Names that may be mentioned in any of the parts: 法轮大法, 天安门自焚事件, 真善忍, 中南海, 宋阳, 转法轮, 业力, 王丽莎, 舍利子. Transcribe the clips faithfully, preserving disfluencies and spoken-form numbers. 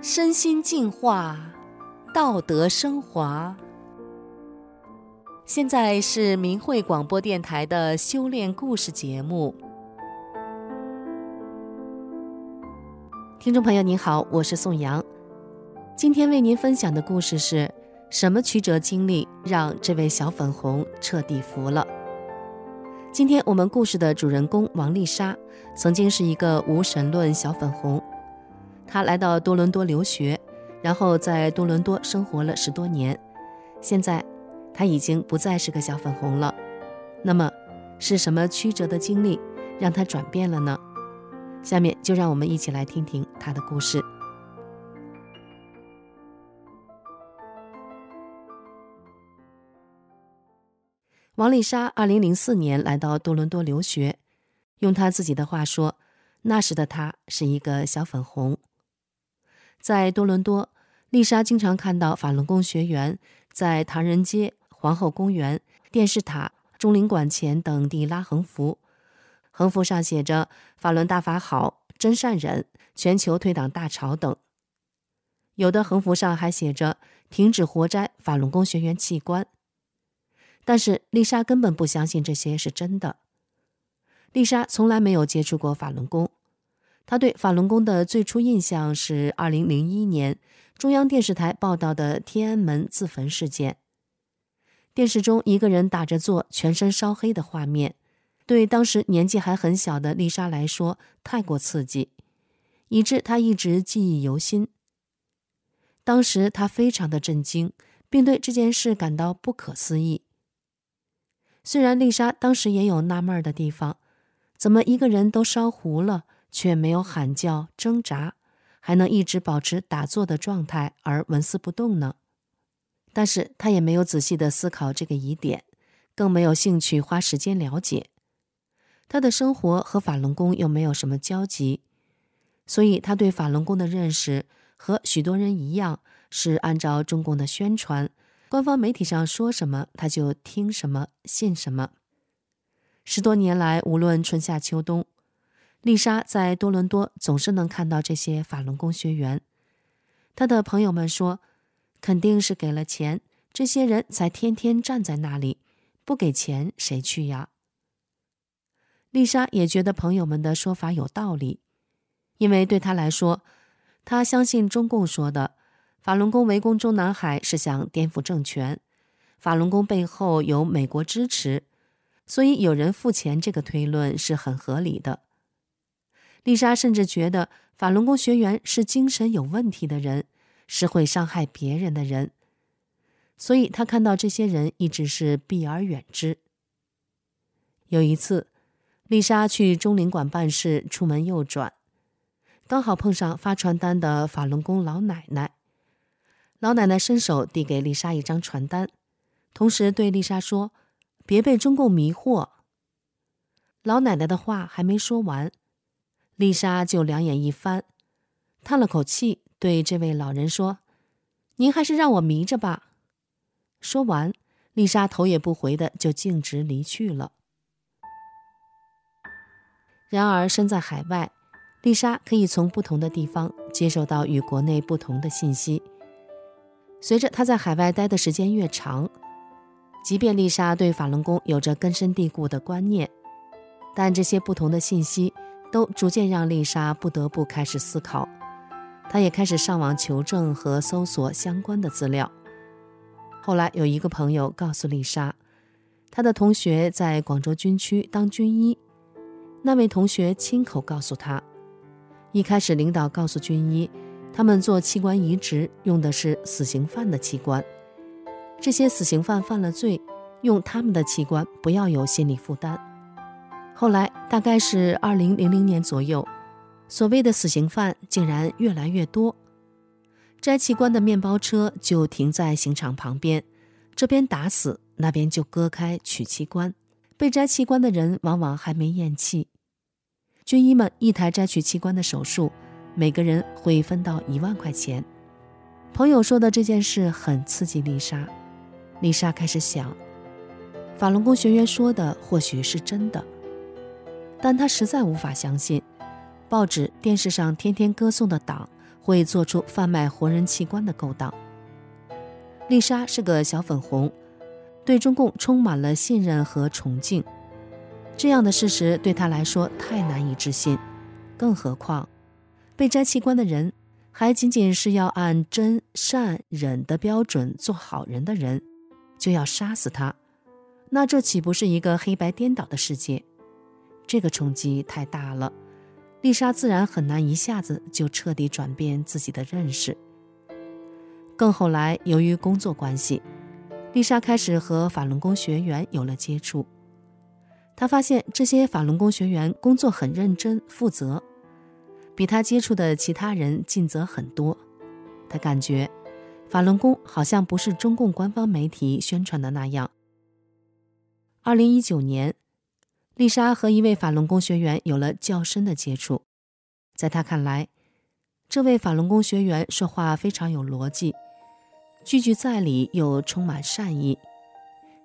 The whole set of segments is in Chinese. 身心净化，道德升华。现在是明慧广播电台的修炼故事节目。听众朋友您好，我是宋阳。今天为您分享的故事是什么曲折经历让这位小粉红彻底服了。今天我们故事的主人公王丽莎曾经是一个无神论小粉红，她来到多伦多留学，然后在多伦多生活了十多年。现在她已经不再是个小粉红了。那么是什么曲折的经历让她转变了呢？下面就让我们一起来听听她的故事。王丽莎二零零四年来到多伦多留学，用她自己的话说，那时的她是一个小粉红。在多伦多，丽莎经常看到法轮功学员在唐人街、皇后公园、电视塔、中领馆前等地拉横幅，横幅上写着法轮大法好、真善忍、全球推党大潮等。有的横幅上还写着停止活摘法轮功学员器官。但是丽莎根本不相信这些是真的。丽莎从来没有接触过法轮功，她对法轮功的最初印象是二零零一年中央电视台报道的天安门自焚事件。电视中一个人打着坐，全身烧黑的画面，对当时年纪还很小的丽莎来说太过刺激，以致她一直记忆犹新。当时她非常的震惊，并对这件事感到不可思议。虽然丽莎当时也有纳闷的地方，怎么一个人都烧糊了，却没有喊叫、挣扎，还能一直保持打坐的状态而纹丝不动呢？但是她也没有仔细地思考这个疑点，更没有兴趣花时间了解。她的生活和法轮功又没有什么交集，所以她对法轮功的认识和许多人一样，是按照中共的宣传，官方媒体上说什么他就听什么信什么。十多年来，无论春夏秋冬，丽莎在多伦多总是能看到这些法轮功学员。她的朋友们说，肯定是给了钱，这些人才天天站在那里，不给钱谁去呀？丽莎也觉得朋友们的说法有道理，因为对她来说，她相信中共说的法轮功围攻中南海是想颠覆政权，法轮功背后有美国支持，所以有人付钱这个推论是很合理的。丽莎甚至觉得法轮功学员是精神有问题的人，是会伤害别人的人，所以她看到这些人一直是避而远之。有一次，丽莎去中领馆办事，出门右转，刚好碰上发传单的法轮功老奶奶。老奶奶伸手递给丽莎一张传单，同时对丽莎说，别被中共迷惑。老奶奶的话还没说完，丽莎就两眼一翻，叹了口气，对这位老人说，您还是让我迷着吧。说完，丽莎头也不回的就径直离去了。然而身在海外，丽莎可以从不同的地方接受到与国内不同的信息。随着她在海外待的时间越长，即便丽莎对法轮功有着根深蒂固的观念，但这些不同的信息都逐渐让丽莎不得不开始思考。她也开始上网求证和搜索相关的资料。后来有一个朋友告诉丽莎，她的同学在广州军区当军医，那位同学亲口告诉她，一开始领导告诉军医，他们做器官移植用的是死刑犯的器官，这些死刑犯犯了罪，用他们的器官不要有心理负担。后来大概是二零零零年左右，所谓的死刑犯竟然越来越多，摘器官的面包车就停在刑场旁边，这边打死，那边就割开取器官，被摘器官的人往往还没咽气。军医们一台摘取器官的手术，每个人会分到一万块钱。朋友说的这件事很刺激丽莎，丽莎开始想，法轮功学员说的或许是真的，但她实在无法相信，报纸、电视上天天歌颂的党会做出贩卖活人器官的勾当。丽莎是个小粉红，对中共充满了信任和崇敬，这样的事实对她来说太难以置信，更何况被摘器官的人还仅仅是要按真善忍的标准做好人的人，就要杀死他，那这岂不是一个黑白颠倒的世界？这个冲击太大了，丽莎自然很难一下子就彻底转变自己的认识。更后来，由于工作关系，丽莎开始和法轮功学员有了接触。她发现这些法轮功学员工作很认真、负责，比她接触的其他人尽责很多。她感觉法轮功好像不是中共官方媒体宣传的那样。二零一九年，丽莎和一位法轮功学员有了较深的接触。在她看来，这位法轮功学员说话非常有逻辑，句句在理又充满善意。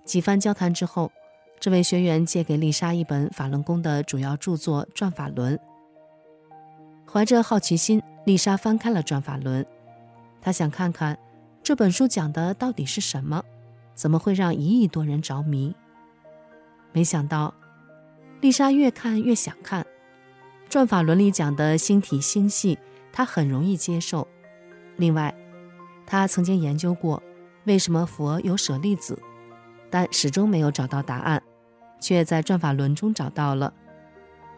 几番交谈之后，这位学员借给丽莎一本法轮功的主要著作《转法轮》。怀着好奇心，丽莎翻开了《转法轮》，她想看看这本书讲的到底是什么，怎么会让一亿多人着迷。没想到丽莎越看越想看，《转法轮》里讲的星体星系她很容易接受。另外，她曾经研究过为什么佛有舍利子，但始终没有找到答案，却在《转法轮》中找到了。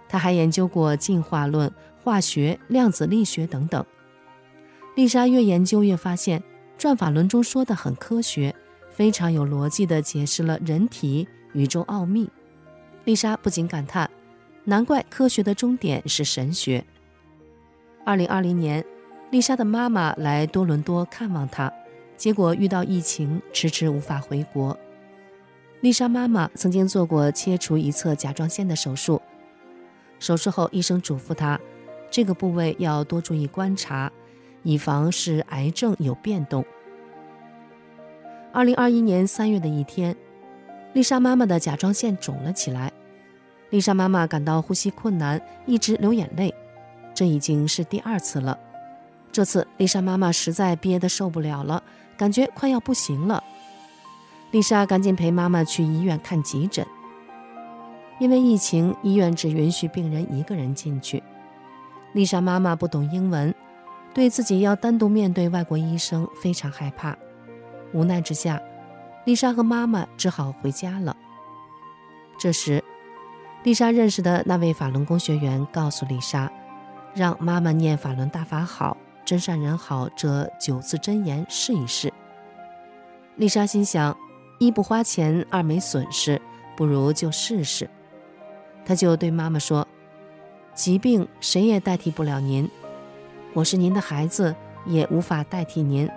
她还研究过进化论、化学、量子力学等等。丽莎越研究越发现，《转法轮》中说的很科学，非常有逻辑地解释了人体、宇宙奥秘。丽莎不禁感叹，难怪科学的终点是神学。二零二零年，丽莎的妈妈来多伦多看望她，结果遇到疫情，迟迟无法回国。丽莎妈妈曾经做过切除一侧甲状腺的手术，手术后医生嘱咐她，这个部位要多注意观察，以防是癌症有变动。二零二一年三月的一天，丽莎妈妈的甲状腺肿了起来，丽莎妈妈感到呼吸困难，一直流眼泪，这已经是第二次了。这次丽莎妈妈实在憋得受不了了，感觉快要不行了。丽莎赶紧陪妈妈去医院看急诊，因为疫情，医院只允许病人一个人进去。丽莎妈妈不懂英文，对自己要单独面对外国医生非常害怕，无奈之下，丽莎和妈妈只好回家了。这时，丽莎认识的那位法轮功学员告诉丽莎，让妈妈念法轮大法好，真善人好这九字真言试一试。丽莎心想，一不花钱，二没损失，不如就试试。她就对妈妈说，疾病谁也代替不了您，我是您的孩子，也无法代替您，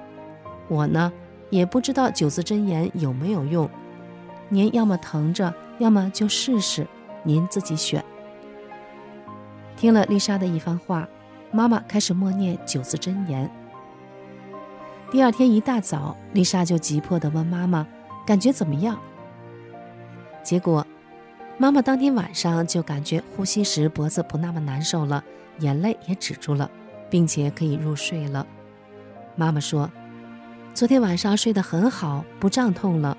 我呢也不知道九字真言有没有用，您要么疼着，要么就试试，您自己选。听了丽莎的一番话，妈妈开始默念九字真言。第二天一大早，丽莎就急迫地问妈妈，感觉怎么样？结果，妈妈当天晚上就感觉呼吸时脖子不那么难受了，眼泪也止住了，并且可以入睡了。妈妈说，昨天晚上睡得很好，不胀痛了。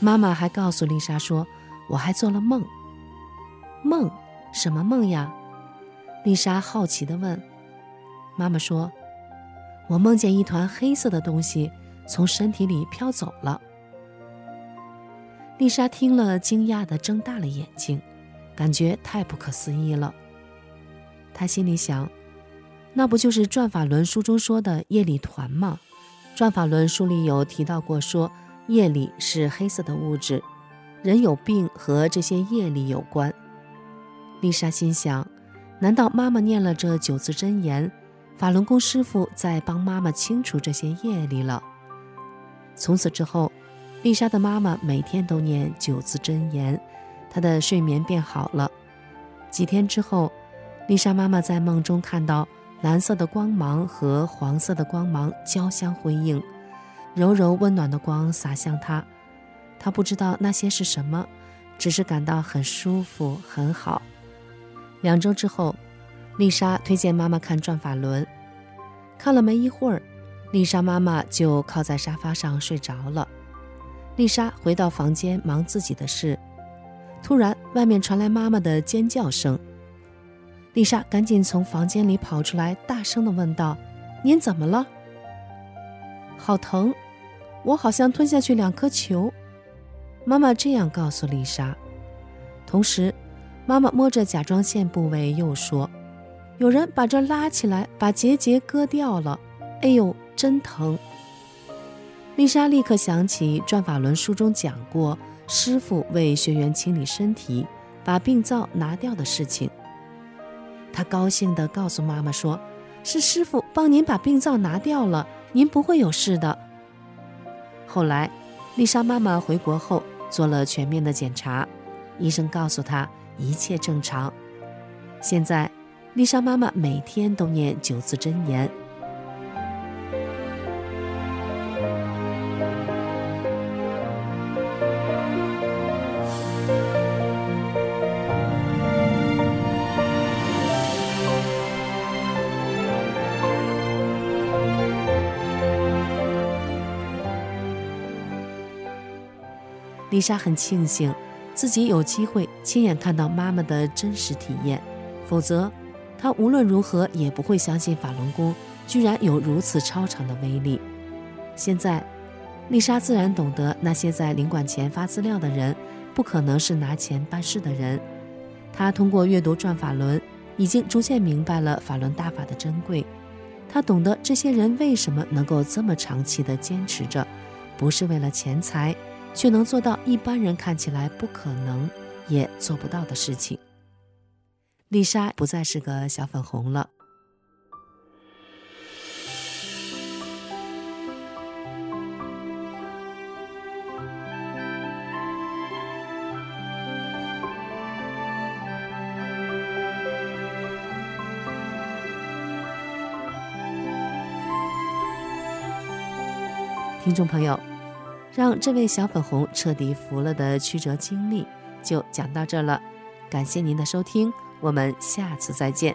妈妈还告诉丽莎说，我还做了梦。梦？什么梦呀？丽莎好奇地问。妈妈说，我梦见一团黑色的东西从身体里飘走了。丽莎听了惊讶地睁大了眼睛，感觉太不可思议了。她心里想，那不就是《转法轮》书中说的业力团吗？《转法轮》书里有提到过，说业力是黑色的物质，人有病和这些业力有关。丽莎心想，难道妈妈念了这九字真言，法轮功师父在帮妈妈清除这些业力了？从此之后，丽莎的妈妈每天都念九字真言，她的睡眠变好了。几天之后，丽莎妈妈在梦中看到蓝色的光芒和黄色的光芒交相辉映，柔柔温暖的光洒向她。她不知道那些是什么，只是感到很舒服，很好。两周之后，丽莎推荐妈妈看《转法轮》，看了没一会儿，丽莎妈妈就靠在沙发上睡着了。丽莎回到房间忙自己的事，突然外面传来妈妈的尖叫声。丽莎赶紧从房间里跑出来，大声地问道：“您怎么了？”“好疼，我好像吞下去两颗球。”妈妈这样告诉丽莎。同时妈妈摸着甲状腺部位又说：“有人把这拉起来，把结节割掉了，哎呦，真疼。”丽莎立刻想起《转法轮》书中讲过师父为学员清理身体，把病灶拿掉的事情。她高兴地告诉妈妈说：“是师父帮您把病灶拿掉了，您不会有事的。”后来丽莎妈妈回国后做了全面的检查，医生告诉她一切正常。现在丽莎妈妈每天都念九字真言。丽莎很庆幸自己有机会亲眼看到妈妈的真实体验，否则她无论如何也不会相信法轮功居然有如此超常的威力。现在丽莎自然懂得，那些在领馆前发资料的人不可能是拿钱办事的人。她通过阅读《转法轮》已经逐渐明白了法轮大法的珍贵，她懂得这些人为什么能够这么长期地坚持着，不是为了钱财，却能做到一般人看起来不可能也做不到的事情。丽莎不再是个小粉红了。听众朋友，让这位小粉红彻底服了的曲折经历就讲到这了，感谢您的收听，我们下次再见。